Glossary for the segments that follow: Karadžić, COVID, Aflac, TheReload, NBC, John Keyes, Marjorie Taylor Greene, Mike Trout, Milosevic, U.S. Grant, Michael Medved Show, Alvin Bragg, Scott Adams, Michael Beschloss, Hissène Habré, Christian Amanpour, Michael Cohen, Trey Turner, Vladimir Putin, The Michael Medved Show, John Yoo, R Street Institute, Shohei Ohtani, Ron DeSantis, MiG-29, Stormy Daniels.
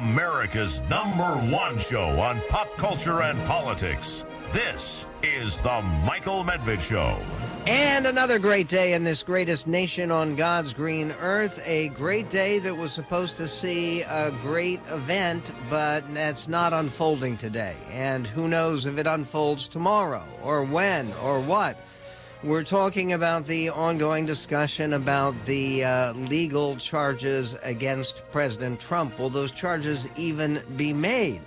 America's #1 show on pop culture and politics. This is the Michael Medved Show. And another great day in this greatest nation on God's green earth. A great day that was supposed to see a great event, but that's not unfolding today. And who knows if it unfolds tomorrow or when or what. We're talking about the ongoing discussion about the legal charges against President Trump. Will those charges even be made?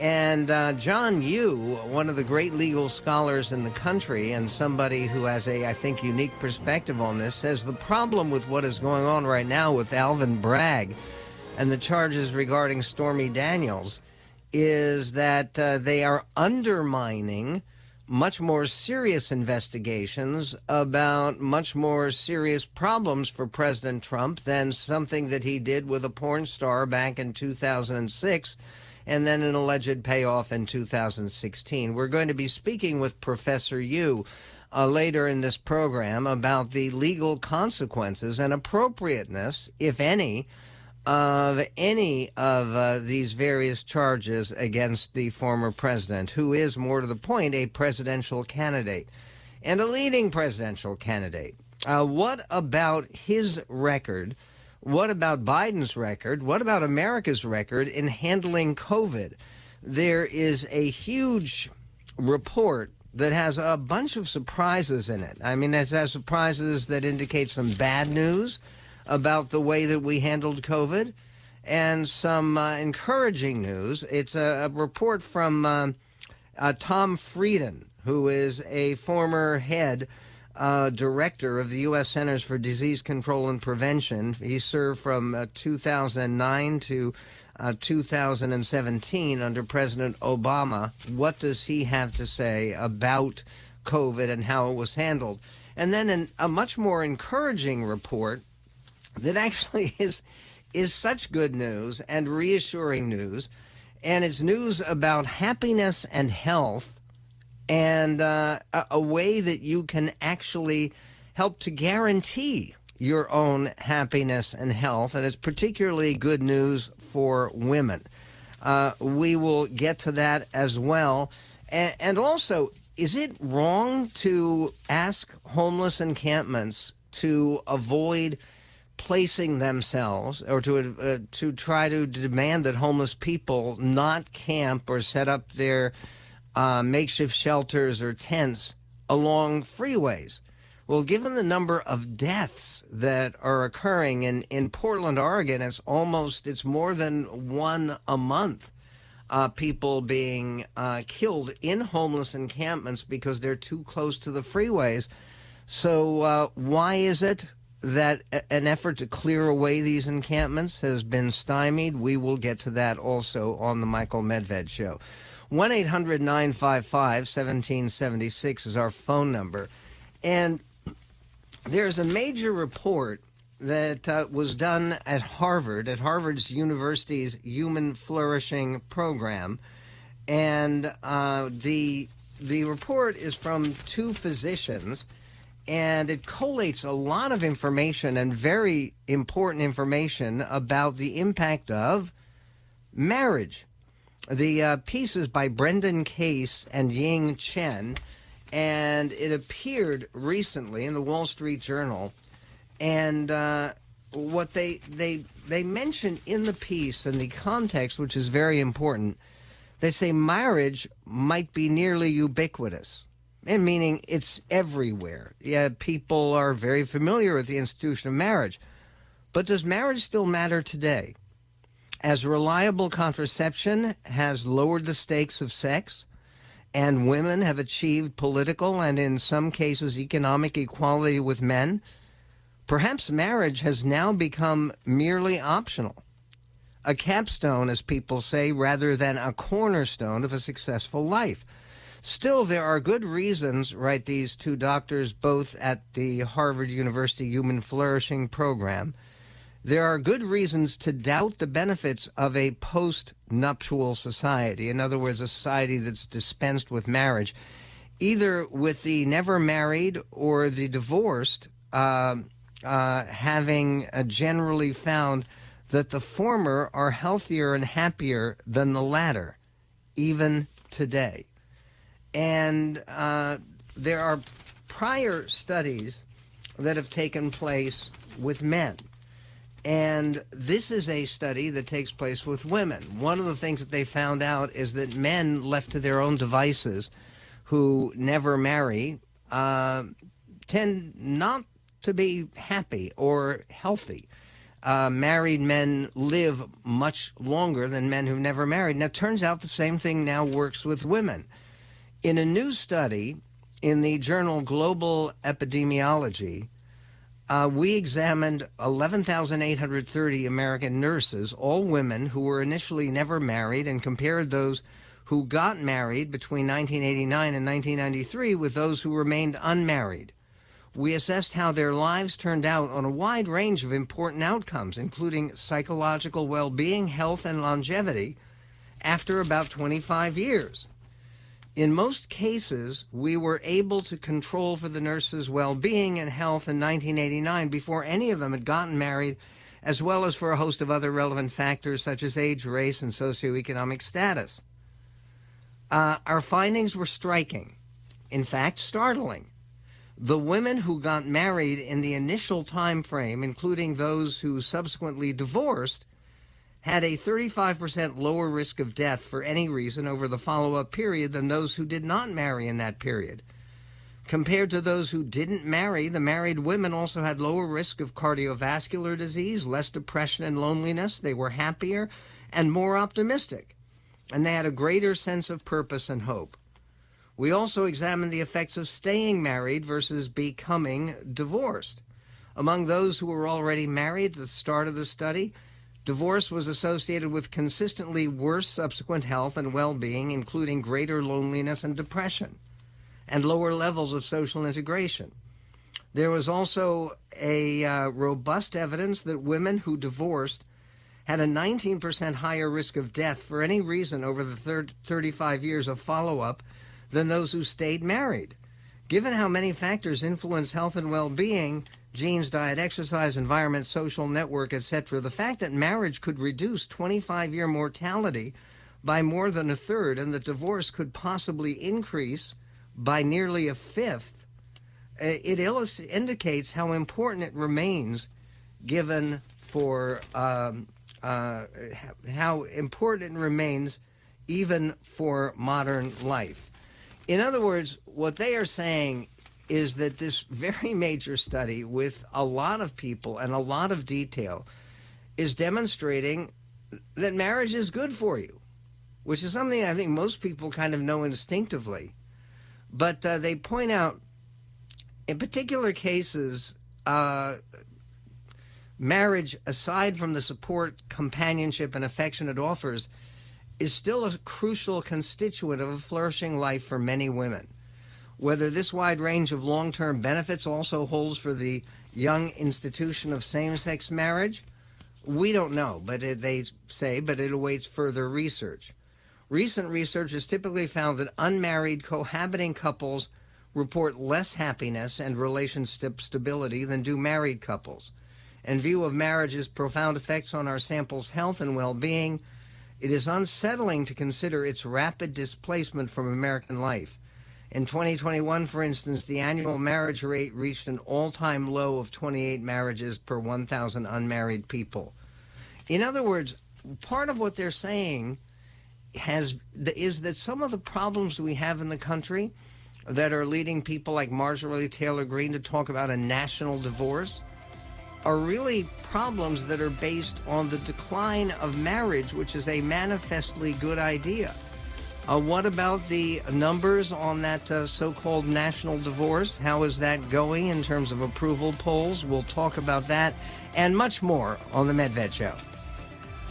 And John Yoo, one of the great legal scholars in the country and somebody who has a, I think, unique perspective on this, says the problem with what is going on right now with Alvin Bragg and the charges regarding Stormy Daniels is that they are undermining much more serious investigations about much more serious problems for President Trump than something that he did with a porn star back in 2006 and then an alleged payoff in 2016. We're going to be speaking with Professor Yoo later in this program about the legal consequences and appropriateness, if any of these various charges against the former president, who is, more to the point, a presidential candidate and a leading presidential candidate. What about his record? What about Biden's record? What about America's record in handling COVID? There is a huge report that has a bunch of surprises in it. I mean, it has surprises that indicate some bad news about the way that we handled COVID, and some encouraging news. It's a report from Tom Frieden, who is a former head director of the U.S. Centers for Disease Control and Prevention. He served from 2009 to 2017 under President Obama. What does he have to say about COVID and how it was handled? And then a much more encouraging report that actually is such good news and reassuring news, and it's news about happiness and health and a way that you can actually help to guarantee your own happiness and health, and it's particularly good news for women. We will get to that as well. And also, is it wrong to ask homeless encampments to avoid placing themselves, or to try to demand that homeless people not camp or set up their makeshift shelters or tents along freeways? Well, given the number of deaths that are occurring in Portland, Oregon, it's more than one a month, people being killed in homeless encampments because they're too close to the freeways. So why is it that an effort to clear away these encampments has been stymied? We will get to that also on the Michael Medved Show. 1-800-955-1776 is our phone number. And there's a major report that was done at Harvard, at Harvard's University's Human Flourishing Program. And the report is from two physicians, and it collates a lot of information and very important information about the impact of marriage. The piece is by Brendan Case and Ying Chen, and it appeared recently in the Wall Street Journal. And what they mention in the piece and the context, which is very important, they say marriage might be nearly ubiquitous. And meaning it's everywhere. Yeah, people are very familiar with the institution of marriage. But does marriage still matter today? As reliable contraception has lowered the stakes of sex, and women have achieved political and in some cases economic equality with men, perhaps marriage has now become merely optional. A capstone, as people say, rather than a cornerstone of a successful life. Still, there are good reasons, write these two doctors, both at the Harvard University Human Flourishing Program, there are good reasons to doubt the benefits of a post-nuptial society. In other words, a society that's dispensed with marriage, either with the never married or the divorced, having generally found that the former are healthier and happier than the latter, even today. And there are prior studies that have taken place with men. And this is a study that takes place with women. One of the things that they found out is that men left to their own devices who never marry tend not to be happy or healthy. Married men live much longer than men who never married. Now, it turns out the same thing now works with women. In a new study in the journal Global Epidemiology, we examined 11,830 American nurses, all women who were initially never married, and compared those who got married between 1989 and 1993 with those who remained unmarried. We assessed how their lives turned out on a wide range of important outcomes, including psychological well-being, health, and longevity after about 25 years. In most cases, we were able to control for the nurses' well-being and health in 1989 before any of them had gotten married, as well as for a host of other relevant factors such as age, race, and socioeconomic status. Our findings were striking, in fact, startling. The women who got married in the initial time frame, including those who subsequently divorced, had a 35% lower risk of death for any reason over the follow-up period than those who did not marry in that period. Compared to those who didn't marry, the married women also had lower risk of cardiovascular disease, less depression and loneliness. They were happier and more optimistic, and they had a greater sense of purpose and hope. We also examined the effects of staying married versus becoming divorced. Among those who were already married at the start of the study, divorce was associated with consistently worse subsequent health and well-being, including greater loneliness and depression, and lower levels of social integration. There was also a robust evidence that women who divorced had a 19% higher risk of death for any reason over the 35 years of follow-up than those who stayed married. Given how many factors influence health and well-being, genes, diet, exercise, environment, social network, etc., the fact that marriage could reduce 25-year mortality by more than a third and that divorce could possibly increase by nearly a fifth, it indicates how important it remains given for how important it remains even for modern life. In other words, what they are saying is that this very major study with a lot of people and a lot of detail is demonstrating that marriage is good for you, which is something I think most people kind of know instinctively. But they point out in particular cases, marriage, aside from the support, companionship, and affection it offers, is still a crucial constituent of a flourishing life for many women. Whether this wide range of long-term benefits also holds for the young institution of same-sex marriage, we don't know, but they say, but it awaits further research. Recent research has typically found that unmarried cohabiting couples report less happiness and relationship stability than do married couples. In view of marriage's profound effects on our sample's health and well-being, it is unsettling to consider its rapid displacement from American life. In 2021, for instance, the annual marriage rate reached an all-time low of 28 marriages per 1,000 unmarried people. In other words, part of what they're saying is that some of the problems we have in the country that are leading people like Marjorie Taylor Greene to talk about a national divorce are really problems that are based on the decline of marriage, which is a manifestly good idea. What about the numbers on that so-called national divorce? How is that going in terms of approval polls? We'll talk about that and much more on The Medved Show.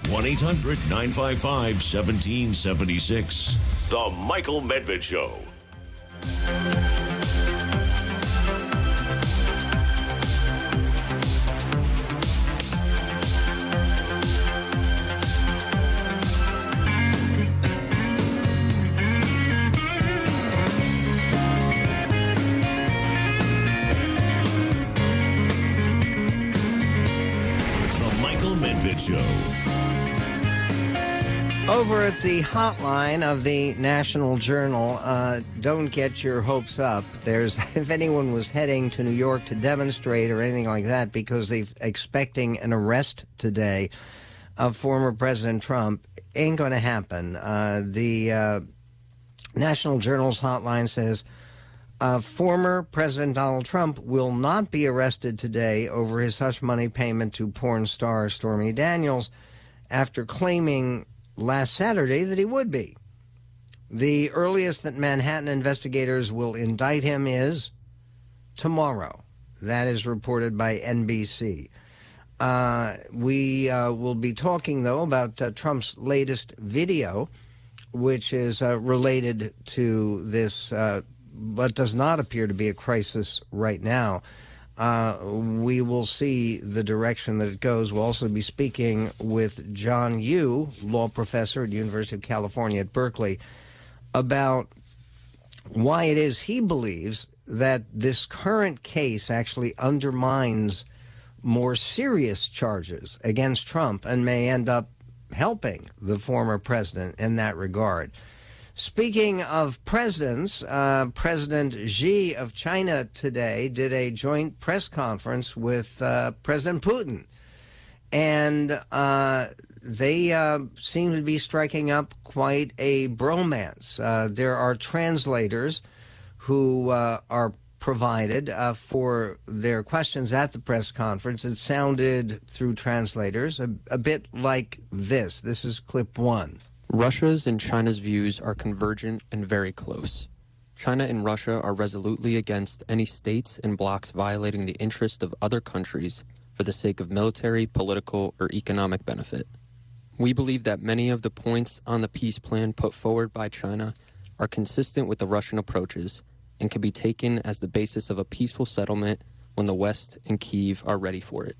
1-800-955-1776. The Michael Medved Show. Michael Medved Show. Over at the hotline of the National Journal, don't get your hopes up. If anyone was heading to New York to demonstrate or anything like that because they're expecting an arrest today of former President Trump, ain't going to happen. The National Journal's hotline says, former President Donald Trump will not be arrested today over his hush money payment to porn star Stormy Daniels after claiming last Saturday that he would be. The earliest that Manhattan investigators will indict him is tomorrow. That is reported by NBC. We will be talking, though, about Trump's latest video, which is related to this but does not appear to be a crisis right now. We will see the direction that it goes. We'll also be speaking with John Yoo, law professor at the University of California at Berkeley, about why it is he believes that this current case actually undermines more serious charges against Trump and may end up helping the former president in that regard. Speaking of presidents, President Xi of China today did a joint press conference with President Putin. And they seem to be striking up quite a bromance. There are translators who are provided for their questions at the press conference. It sounded, through translators, a bit like this. This is clip one. Russia's and China's views are convergent and very close. China and Russia are resolutely against any states and blocs violating the interest of other countries for the sake of military, political, or economic benefit. We believe that many of the points on the peace plan put forward by China are consistent with the Russian approaches and can be taken as the basis of a peaceful settlement when the West and Kyiv are ready for it.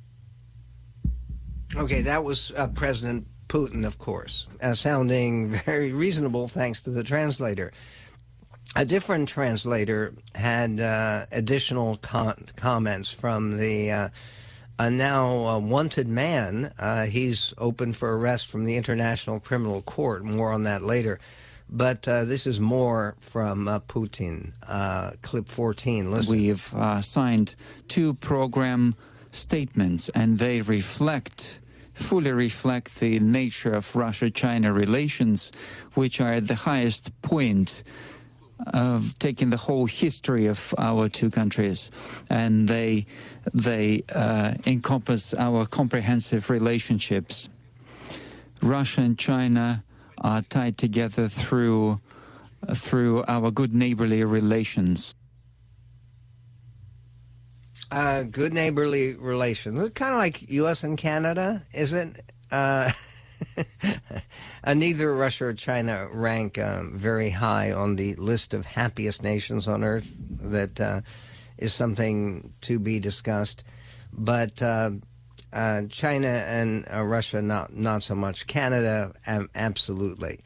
Okay, that was President Putin, of course, sounding very reasonable thanks to the translator. A different translator had additional comments from the now wanted man. He's open for arrest from the International Criminal Court. More on that later. But this is more from Putin. Clip 14. Listen. We've signed two program statements, and they fully reflect the nature of Russia-China relations, which are at the highest point of taking the whole history of our two countries, and they encompass our comprehensive relationships. Russia and China are tied together through our good neighborly relations. Good neighborly relations. It's kind of like U.S. and Canada, isn't neither Russia or China rank very high on the list of happiest nations on earth. That is something to be discussed. But China and Russia, not so much. Canada, absolutely.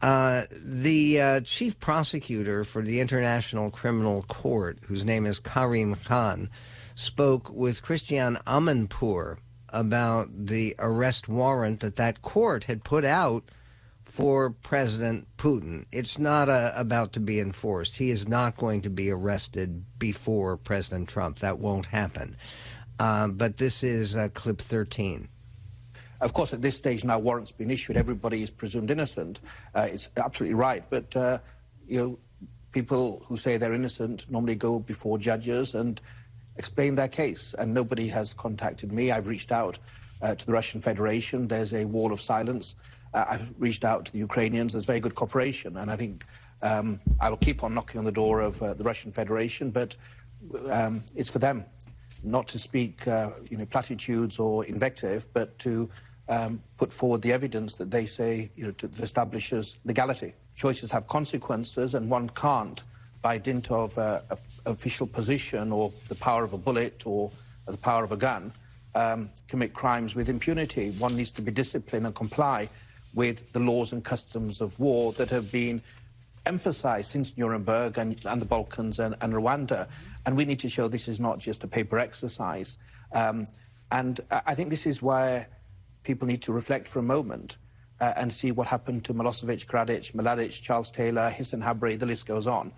The chief prosecutor for the International Criminal Court, whose name is Karim Khan, spoke with Christian Amanpour about the arrest warrant that court had put out for President Putin. It's not about to be enforced. He is not going to be arrested before President Trump. That won't happen. But this is clip 13. Of course, at this stage now, warrants been issued. Everybody is presumed innocent. It's absolutely right. But people who say they're innocent normally go before judges and explain their case. And nobody has contacted me. I've reached out to the Russian Federation. There's a wall of silence. I've reached out to the Ukrainians. There's very good cooperation. And I think I will keep on knocking on the door of the Russian Federation. But it's for them not to speak platitudes or invective, but to put forward the evidence that they say establishes legality. Choices have consequences, and one can't, by dint of an official position or the power of a bullet or the power of a gun, commit crimes with impunity. One needs to be disciplined and comply with the laws and customs of war that have been emphasized since Nuremberg and the Balkans and Rwanda. And we need to show this is not just a paper exercise. And I think this is where people need to reflect for a moment and see what happened to Milosevic, Karadžić, Mladić, Charles Taylor, Hissène Habré, the list goes on.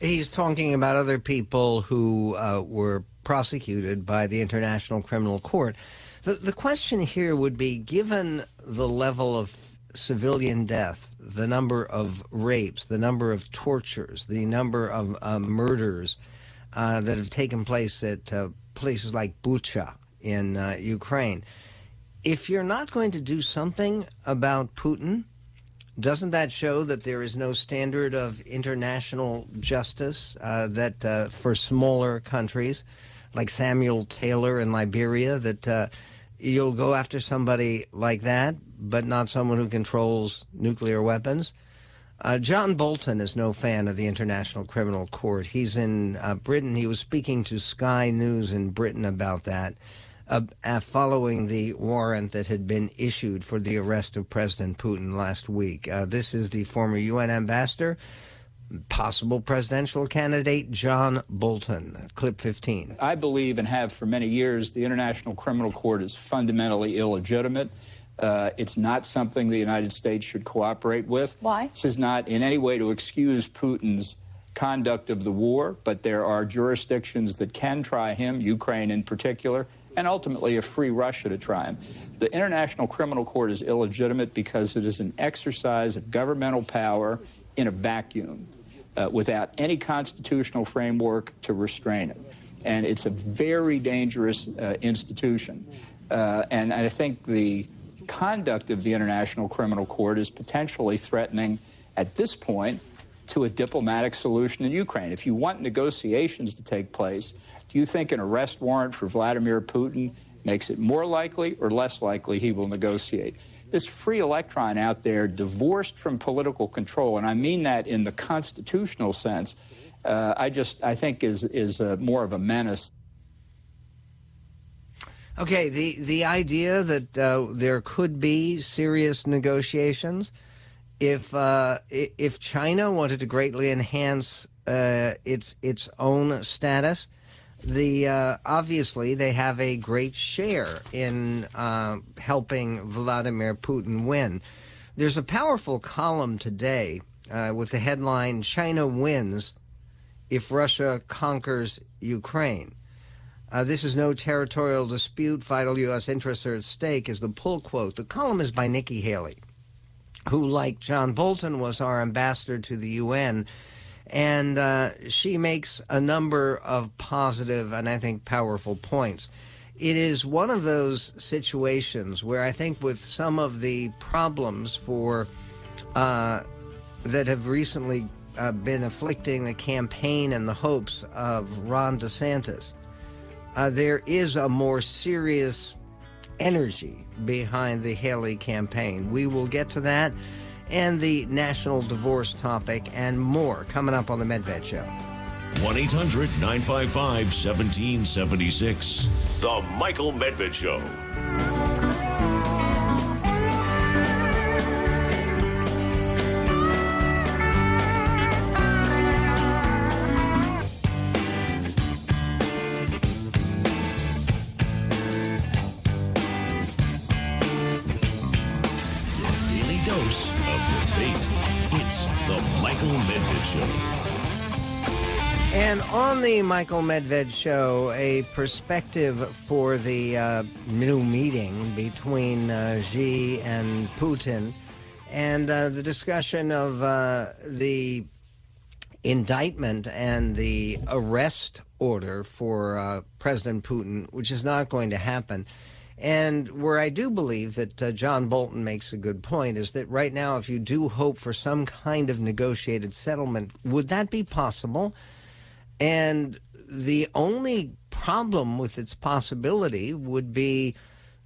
He's talking about other people who were prosecuted by the International Criminal Court. The question here would be, given the level of civilian death, the number of rapes, the number of tortures, the number of murders that have taken place at places like Bucha in Ukraine, if you're not going to do something about Putin, doesn't that show that there is no standard of international justice that for smaller countries like Samuel Taylor in Liberia, that you'll go after somebody like that, but not someone who controls nuclear weapons? John Bolton is no fan of the International Criminal Court. He's in Britain. He was speaking to Sky News in Britain about that following the warrant that had been issued for the arrest of President Putin last week. This is the former UN ambassador, possible presidential candidate, John Bolton. Clip 15. I believe and have for many years the International Criminal Court is fundamentally illegitimate. It's not something the United States should cooperate with. Why? This is not in any way to excuse Putin's conduct of the war, but there are jurisdictions that can try him, Ukraine in particular, and ultimately a free Russia to try him. The International Criminal Court is illegitimate because it is an exercise of governmental power in a vacuum, without any constitutional framework to restrain it. And it's a very dangerous institution. And I think the conduct of the International Criminal Court is potentially threatening, at this point, to a diplomatic solution in Ukraine. If you want negotiations to take place, do you think an arrest warrant for Vladimir Putin makes it more likely or less likely he will negotiate? This free electron out there, divorced from political control, and I mean that in the constitutional sense, I think is more of a menace. Okay, the idea that there could be serious negotiations if China wanted to greatly enhance its own status. Obviously, they have a great share in helping Vladimir Putin win. There's a powerful column today with the headline, "China Wins If Russia Conquers Ukraine." This is no territorial dispute. Vital U.S. interests are at stake is the pull quote. The column is by Nikki Haley, who, like John Bolton, was our ambassador to the UN, and she makes a number of positive and I think powerful points. It is one of those situations where I think with some of the problems for that have recently been afflicting the campaign and the hopes of Ron DeSantis, there is a more serious energy behind the Haley campaign. We will get to that and the national divorce topic and more coming up on The Medved Show. 1-800-955-1776. The Michael Medved Show. And on the Michael Medved Show, a perspective for the new meeting between Xi and Putin, and the discussion of the indictment and the arrest order for President Putin, which is not going to happen. And where I do believe that John Bolton makes a good point is that right now, if you do hope for some kind of negotiated settlement, would that be possible? And the only problem with its possibility would be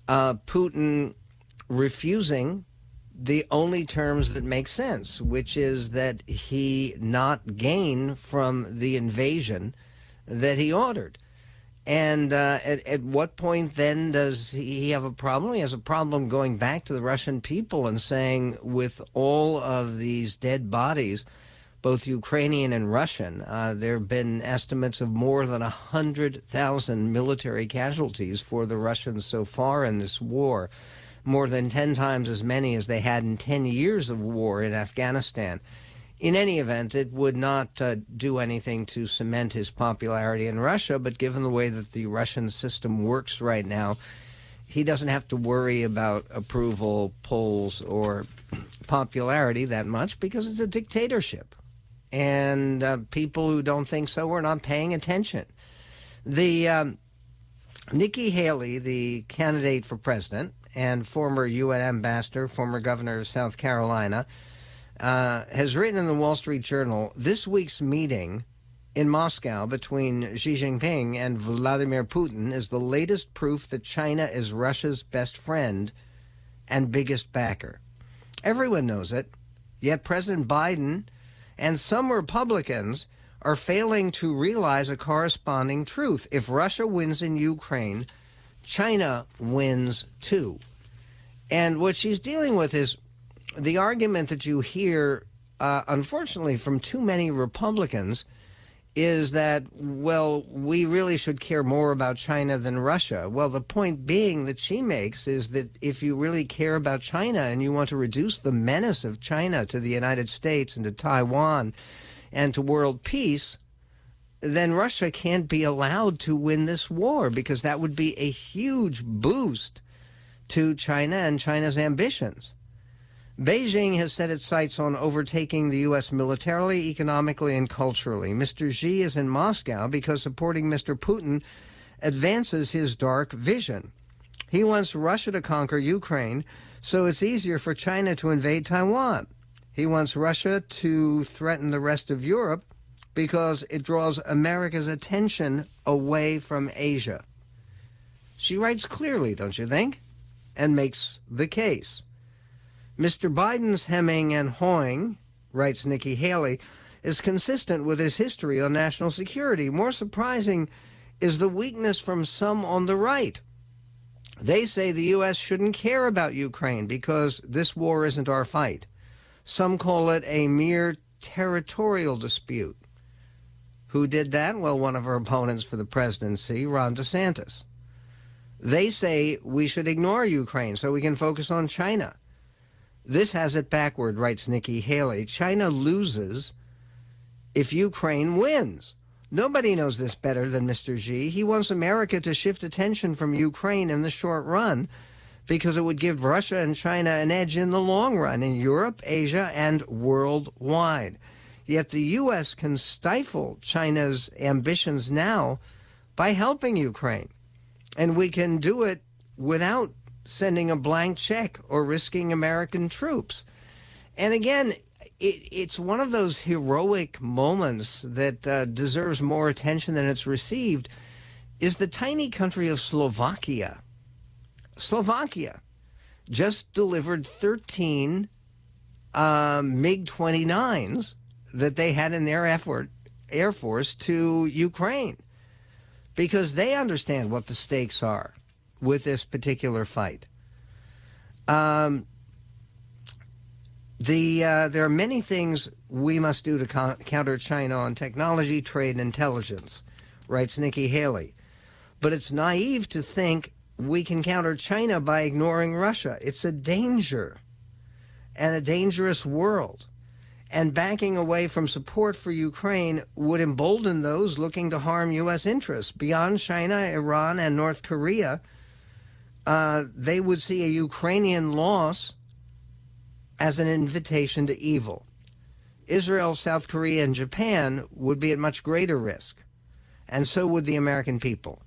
Putin refusing the only terms that make sense, which is that he not gain from the invasion that he ordered. And at what point then does he have a problem? He has a problem going back to the Russian people and saying, with all of these dead bodies, both Ukrainian and Russian. There have been estimates of more than 100,000 military casualties for the Russians so far in this war, more than 10 times as many as they had in 10 years of war in Afghanistan. In any event, it would not do anything to cement his popularity in Russia, but given the way that the Russian system works right now, he doesn't have to worry about approval, polls, or popularity that much because it's a dictatorship. And people who don't think so are not paying attention. The Nikki Haley, the candidate for president and former UN ambassador, former governor of South Carolina, has written in the Wall Street Journal, this week's meeting in Moscow between Xi Jinping and Vladimir Putin is the latest proof that China is Russia's best friend and biggest backer. Everyone knows it, yet President Biden and some Republicans are failing to realize a corresponding truth. If Russia wins in Ukraine, China wins too. And what she's dealing with is the argument that you hear, unfortunately, from too many Republicans is that, well, we really should care more about China than Russia. Well, the point being that she makes is that if you really care about China and you want to reduce the menace of China to the United States and to Taiwan and to world peace, then Russia can't be allowed to win this war because that would be a huge boost to China and China's ambitions. Beijing has set its sights on overtaking the U.S. militarily, economically, and culturally. Mr. Xi is in Moscow because supporting Mr. Putin advances his dark vision. He wants Russia to conquer Ukraine, so it's easier for China to invade Taiwan. He wants Russia to threaten the rest of Europe because it draws America's attention away from Asia. She writes clearly, don't you think? And makes the case. Mr. Biden's hemming and hawing, writes Nikki Haley, is consistent with his history on national security. More surprising is the weakness from some on the right. They say the U.S. shouldn't care about Ukraine because this war isn't our fight. Some call it a mere territorial dispute. Who did that? Well, one of her opponents for the presidency, Ron DeSantis. They say we should ignore Ukraine so we can focus on China. This has it backward, writes Nikki Haley. China loses if Ukraine wins. Nobody knows this better than Mr. Xi. He wants America to shift attention from Ukraine in the short run because it would give Russia and China an edge in the long run in Europe, Asia, and worldwide. Yet the U.S. can stifle China's ambitions now by helping Ukraine. And we can do it without sending a blank check or risking American troops. And again, it's one of those heroic moments that deserves more attention than it's received, is the tiny country of Slovakia. Slovakia just delivered 13 MiG-29s that they had in their Air Force to Ukraine because they understand what the stakes are with this particular fight. There are many things we must do to counter China on technology, trade, and intelligence, writes Nikki Haley. But it's naive to think we can counter China by ignoring Russia. It's a danger and a dangerous world. And backing away from support for Ukraine would embolden those looking to harm U.S. interests. Beyond China, Iran, and North Korea, they would see a Ukrainian loss as an invitation to evil. Israel, South Korea, and Japan would be at much greater risk, and so would the American people.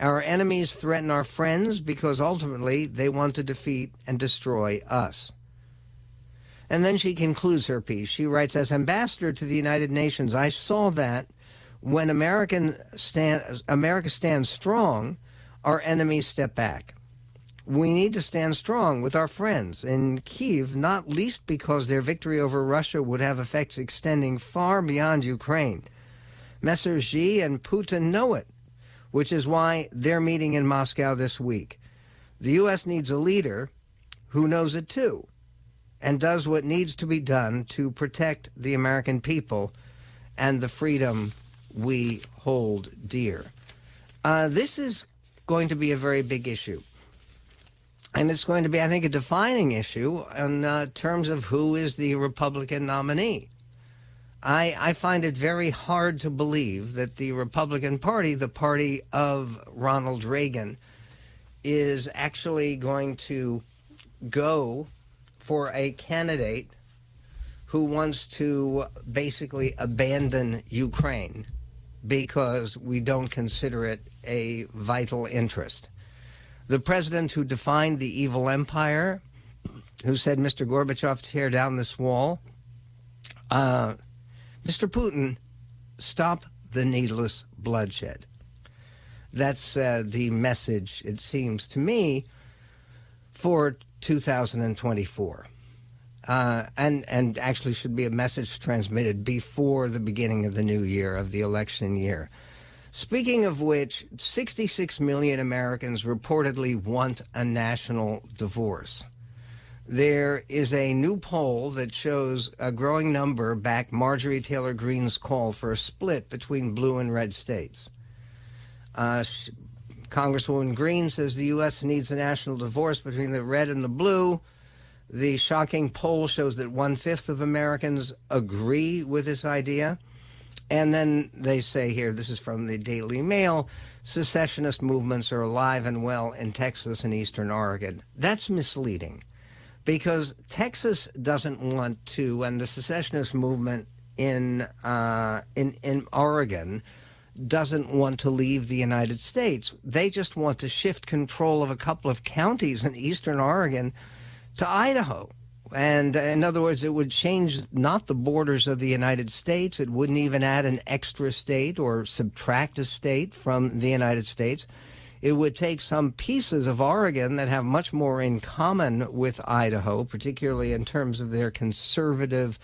Our enemies threaten our friends because ultimately they want to defeat and destroy us. And then she concludes her piece. She writes, as ambassador to the United Nations, I saw that when America stands strong, our enemies step back. We need to stand strong with our friends in Kyiv, not least because their victory over Russia would have effects extending far beyond Ukraine. Messrs. Xi and Putin know it, which is why they're meeting in Moscow this week. The U.S. needs a leader who knows it too. and does what needs to be done to protect the American people and the freedom we hold dear. This is going to be a very big issue. And it's going to be, I think, a defining issue in terms of who is the Republican nominee. I find it very hard to believe that the Republican Party, the party of Ronald Reagan, is actually going to go for a candidate who wants to basically abandon Ukraine because we don't consider it a vital interest. The president who defined the evil empire, who said, Mr. Gorbachev, tear down this wall, Mr. Putin, stop the needless bloodshed. That's the message, it seems to me, for 2024. And actually should be a message transmitted before the beginning of the new year, of the election year. Speaking of which, 66 million Americans reportedly want a national divorce. There is a new poll that shows a growing number back Marjorie Taylor Greene's call for a split between blue and red states. Congresswoman Green says the U.S. needs a national divorce between the red and the blue. The shocking poll shows that 1/5 of Americans agree with this idea. And then they say here, this is from the Daily Mail, secessionist movements are alive and well in Texas and Eastern Oregon. That's misleading, because Texas doesn't want to, and the secessionist movement in Oregon doesn't want to leave the United States. They just want to shift control of a couple of counties in Eastern Oregon to Idaho. And in other words, it would change not the borders of the United States. It wouldn't even add an extra state or subtract a state from the United States. It would take some pieces of Oregon that have much more in common with Idaho, particularly in terms of their conservative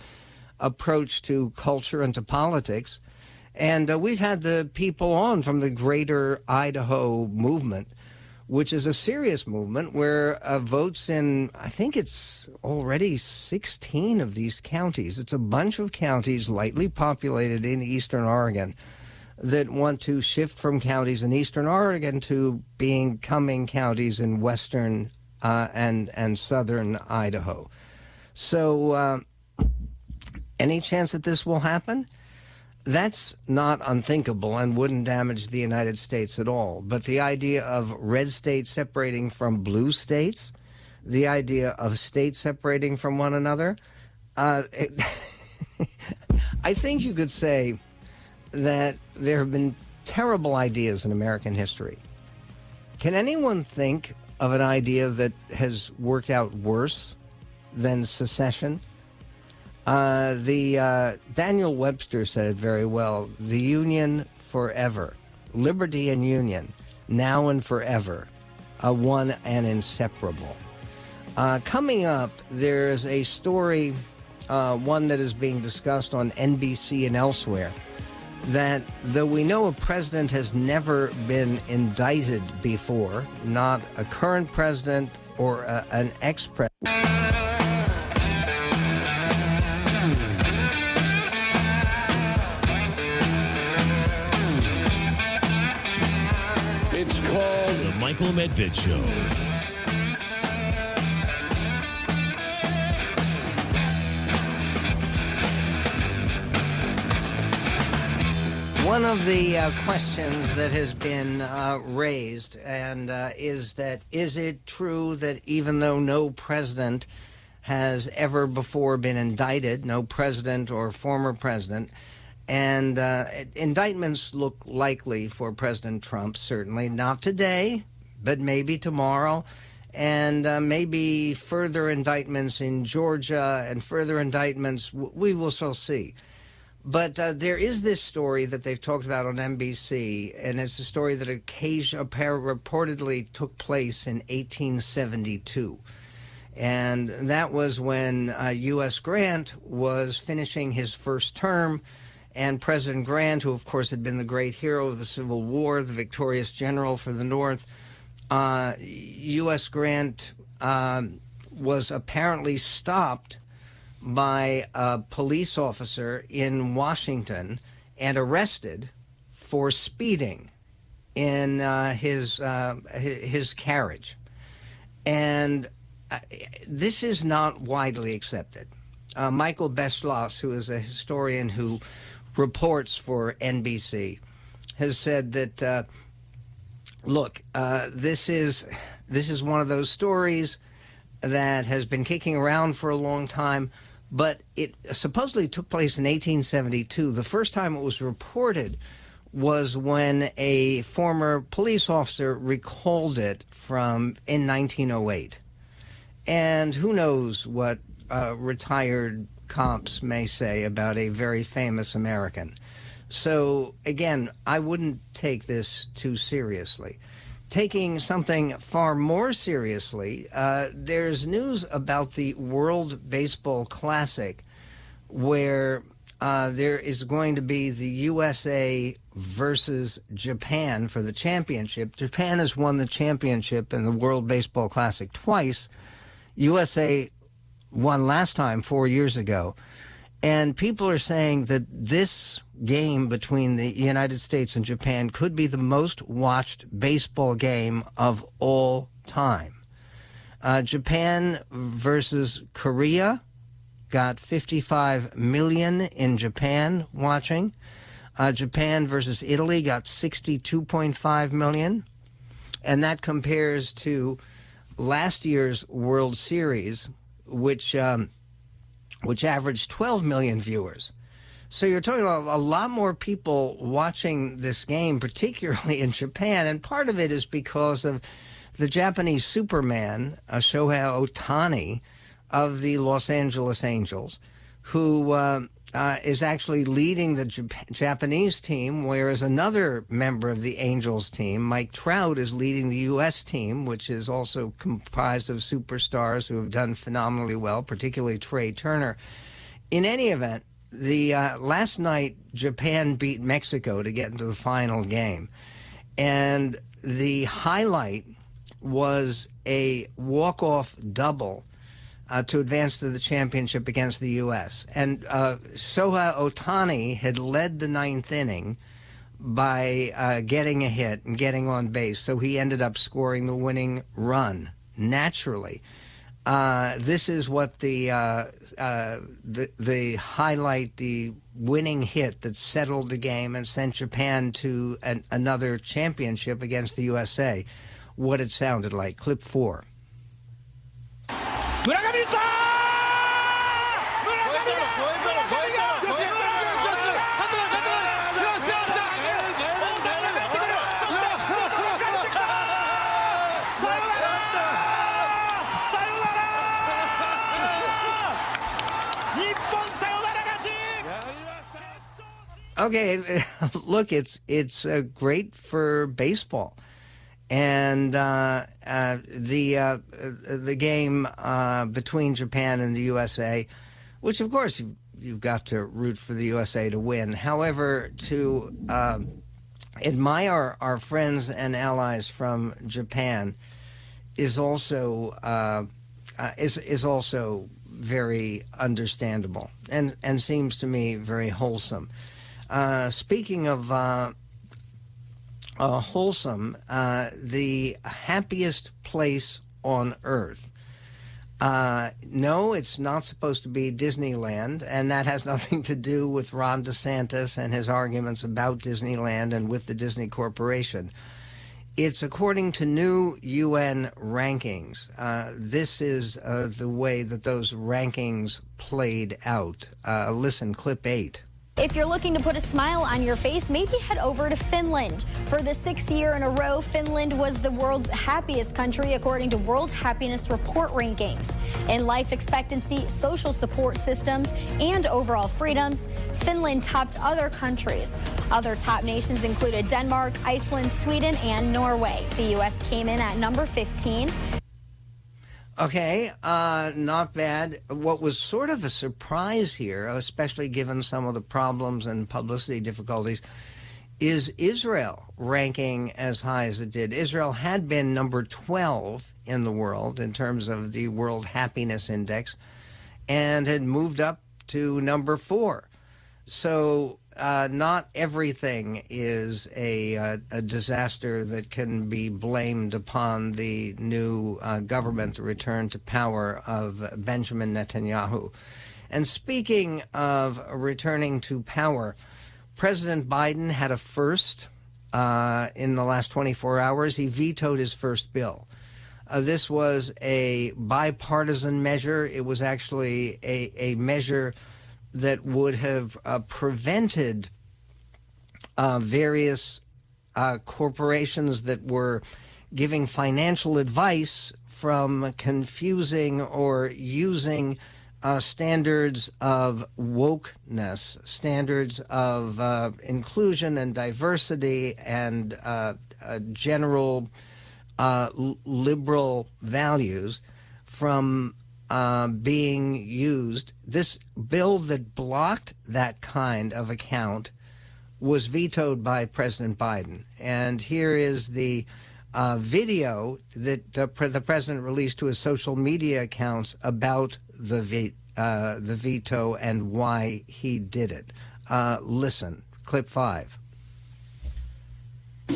approach to culture and to politics. And we've had the people on from the Greater Idaho Movement, which is a serious movement where votes in, I think it's already 16 of these counties. It's a bunch of counties lightly populated in Eastern Oregon that want to shift from counties in Eastern Oregon to becoming counties in Western and Southern Idaho. So any chance that this will happen? That's not unthinkable and wouldn't damage the United States at all. But the idea of red states separating from blue states, the idea of states separating from one another, I think you could say that there have been terrible ideas in American history. Can anyone think of an idea that has worked out worse than secession? Daniel Webster said it very well, the Union forever, liberty and union, now and forever, one and inseparable. Coming up, there's a story, one that is being discussed on NBC and elsewhere, that though we know a president has never been indicted before, not a current president or an ex-president. Michael Medved Show. One of the questions that has been raised and is it true that even though no president has ever before been indicted, no president or former president, and indictments look likely for President Trump, certainly not today, but maybe tomorrow, and maybe further indictments in Georgia and further indictments, we will still see. But there is this story that they've talked about on NBC, and it's a story that reportedly took place in 1872. And that was when U.S. Grant was finishing his first term, and President Grant, who of course had been the great hero of the Civil War, the victorious general for the North, U.S. Grant was apparently stopped by a police officer in Washington and arrested for speeding in his carriage. And this is not widely accepted. Michael Beschloss, who is a historian who reports for NBC, has said that, look, this is one of those stories that has been kicking around for a long time, but it supposedly took place in 1872. The first time it was reported was when a former police officer recalled it from in 1908. And who knows what retired cops may say about a very famous American. So, again, I wouldn't take this too seriously. Taking something far more seriously, there's news about the World Baseball Classic, where there is going to be the USA versus Japan for the championship. Japan has won the championship in the World Baseball Classic twice. USA won last time 4 years ago. And people are saying that this game between the United States and Japan could be the most watched baseball game of all time. Japan versus Korea got 55 million in Japan watching. Japan versus Italy got 62.5 million. And that compares to last year's World Series, which averaged 12 million viewers. So you're talking about a lot more people watching this game, particularly in Japan, and part of it is because of the Japanese Superman, Shohei Ohtani, of the Los Angeles Angels, who is actually leading the Japanese team, whereas another member of the Angels team, Mike Trout, is leading the U.S. team, which is also comprised of superstars who have done phenomenally well, particularly Trey Turner. In any event, the last night, Japan beat Mexico to get into the final game. And the highlight was a walk-off double to advance to the championship against the U.S. And Shohei Ohtani had led the ninth inning by getting a hit and getting on base, so he ended up scoring the winning run, naturally. This is what the highlight, the winning hit that settled the game and sent Japan to another championship against the USA, what it sounded like. Clip 4. Okay, look, it's great for baseball, and the game between Japan and the USA, which of course you've got to root for the USA to win. However, to admire our friends and allies from Japan is also very understandable and seems to me very wholesome. Speaking of wholesome, the happiest place on earth. No, it's not supposed to be Disneyland, and that has nothing to do with Ron DeSantis and his arguments about Disneyland and with the Disney Corporation. It's according to new UN rankings. This is the way that those rankings played out. Listen, clip 8. If you're looking to put a smile on your face, maybe head over to Finland. For the 6th year in a row, Finland was the world's happiest country, according to World Happiness Report rankings. In life expectancy, social support systems, and overall freedoms, Finland topped other countries. Other top nations included Denmark, Iceland, Sweden, and Norway. The U.S. came in at number 15. Okay, not bad. What was sort of a surprise here, especially given some of the problems and publicity difficulties, is Israel ranking as high as it did. Israel had been number 12 in the world in terms of the World Happiness Index and had moved up to number 4. So not everything is a disaster that can be blamed upon the new government, the return to power of Benjamin Netanyahu. And speaking of returning to power, President Biden had a first in the last 24 hours. He vetoed his first bill. This was a bipartisan measure. It was actually a measure that would have prevented various corporations that were giving financial advice from confusing or using standards of wokeness, standards of inclusion and diversity and general liberal values from being used. This bill that blocked that kind of account was vetoed by President Biden. And here is the video that the president released to his social media accounts about the veto and why he did it. Listen, clip 5.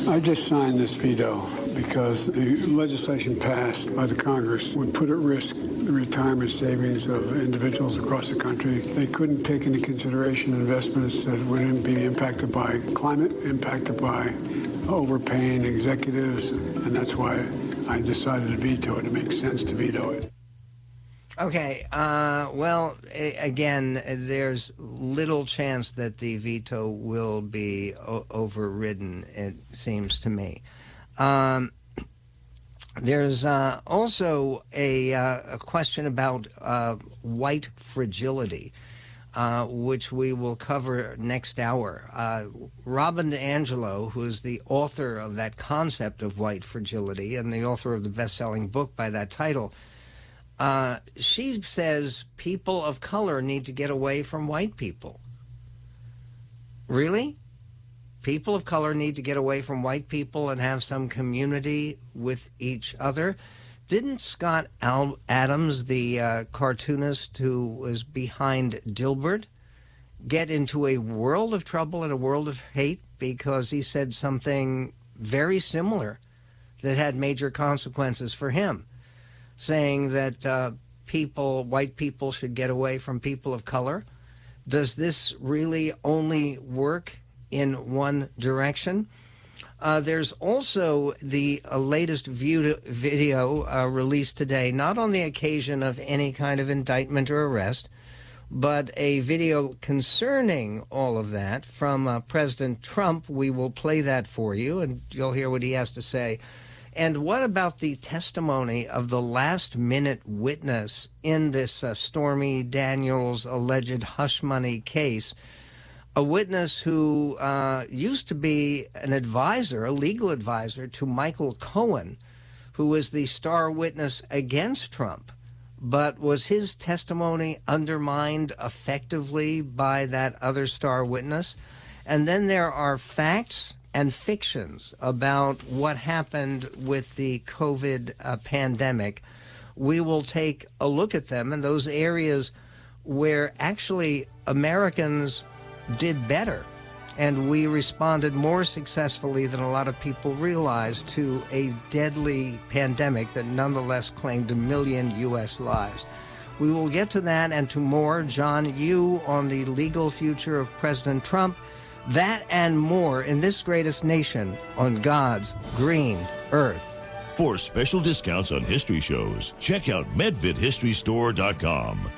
I just signed this veto because the legislation passed by the Congress would put at risk the retirement savings of individuals across the country. They couldn't take into consideration investments that wouldn't be impacted by climate, impacted by overpaying executives, and that's why I decided to veto it. It makes sense to veto it. Okay, well, again, there's little chance that the veto will be overridden, it seems to me. There's also a question about white fragility, which we will cover next hour. Robin DiAngelo, who is the author of that concept of white fragility and the author of the best-selling book by that title, she says people of color need to get away from white people. Really? People of color need to get away from white people and have some community with each other? Didn't Scott Adams, the cartoonist who was behind Dilbert, get into a world of trouble and a world of hate because he said something very similar that had major consequences for him? Saying that white people should get away from people of color. Does this really only work in one direction? There's also the latest video released today, not on the occasion of any kind of indictment or arrest, but a video concerning all of that from President Trump. We will play that for you, and you'll hear what he has to say. And what about the testimony of the last-minute witness in this Stormy Daniels alleged hush money case, a witness who used to be an advisor, a legal advisor, to Michael Cohen, who was the star witness against Trump? But was his testimony undermined effectively by that other star witness? And then there are facts and fictions about what happened with the COVID pandemic. We will take a look at them and those areas where actually Americans did better and we responded more successfully than a lot of people realized to a deadly pandemic that nonetheless claimed a million U.S. lives. We will get to that and to more. John Yoo on the legal future of President Trump. That and more in this greatest nation on God's green earth. For special discounts on history shows, check out MedvedHistoryStore.com.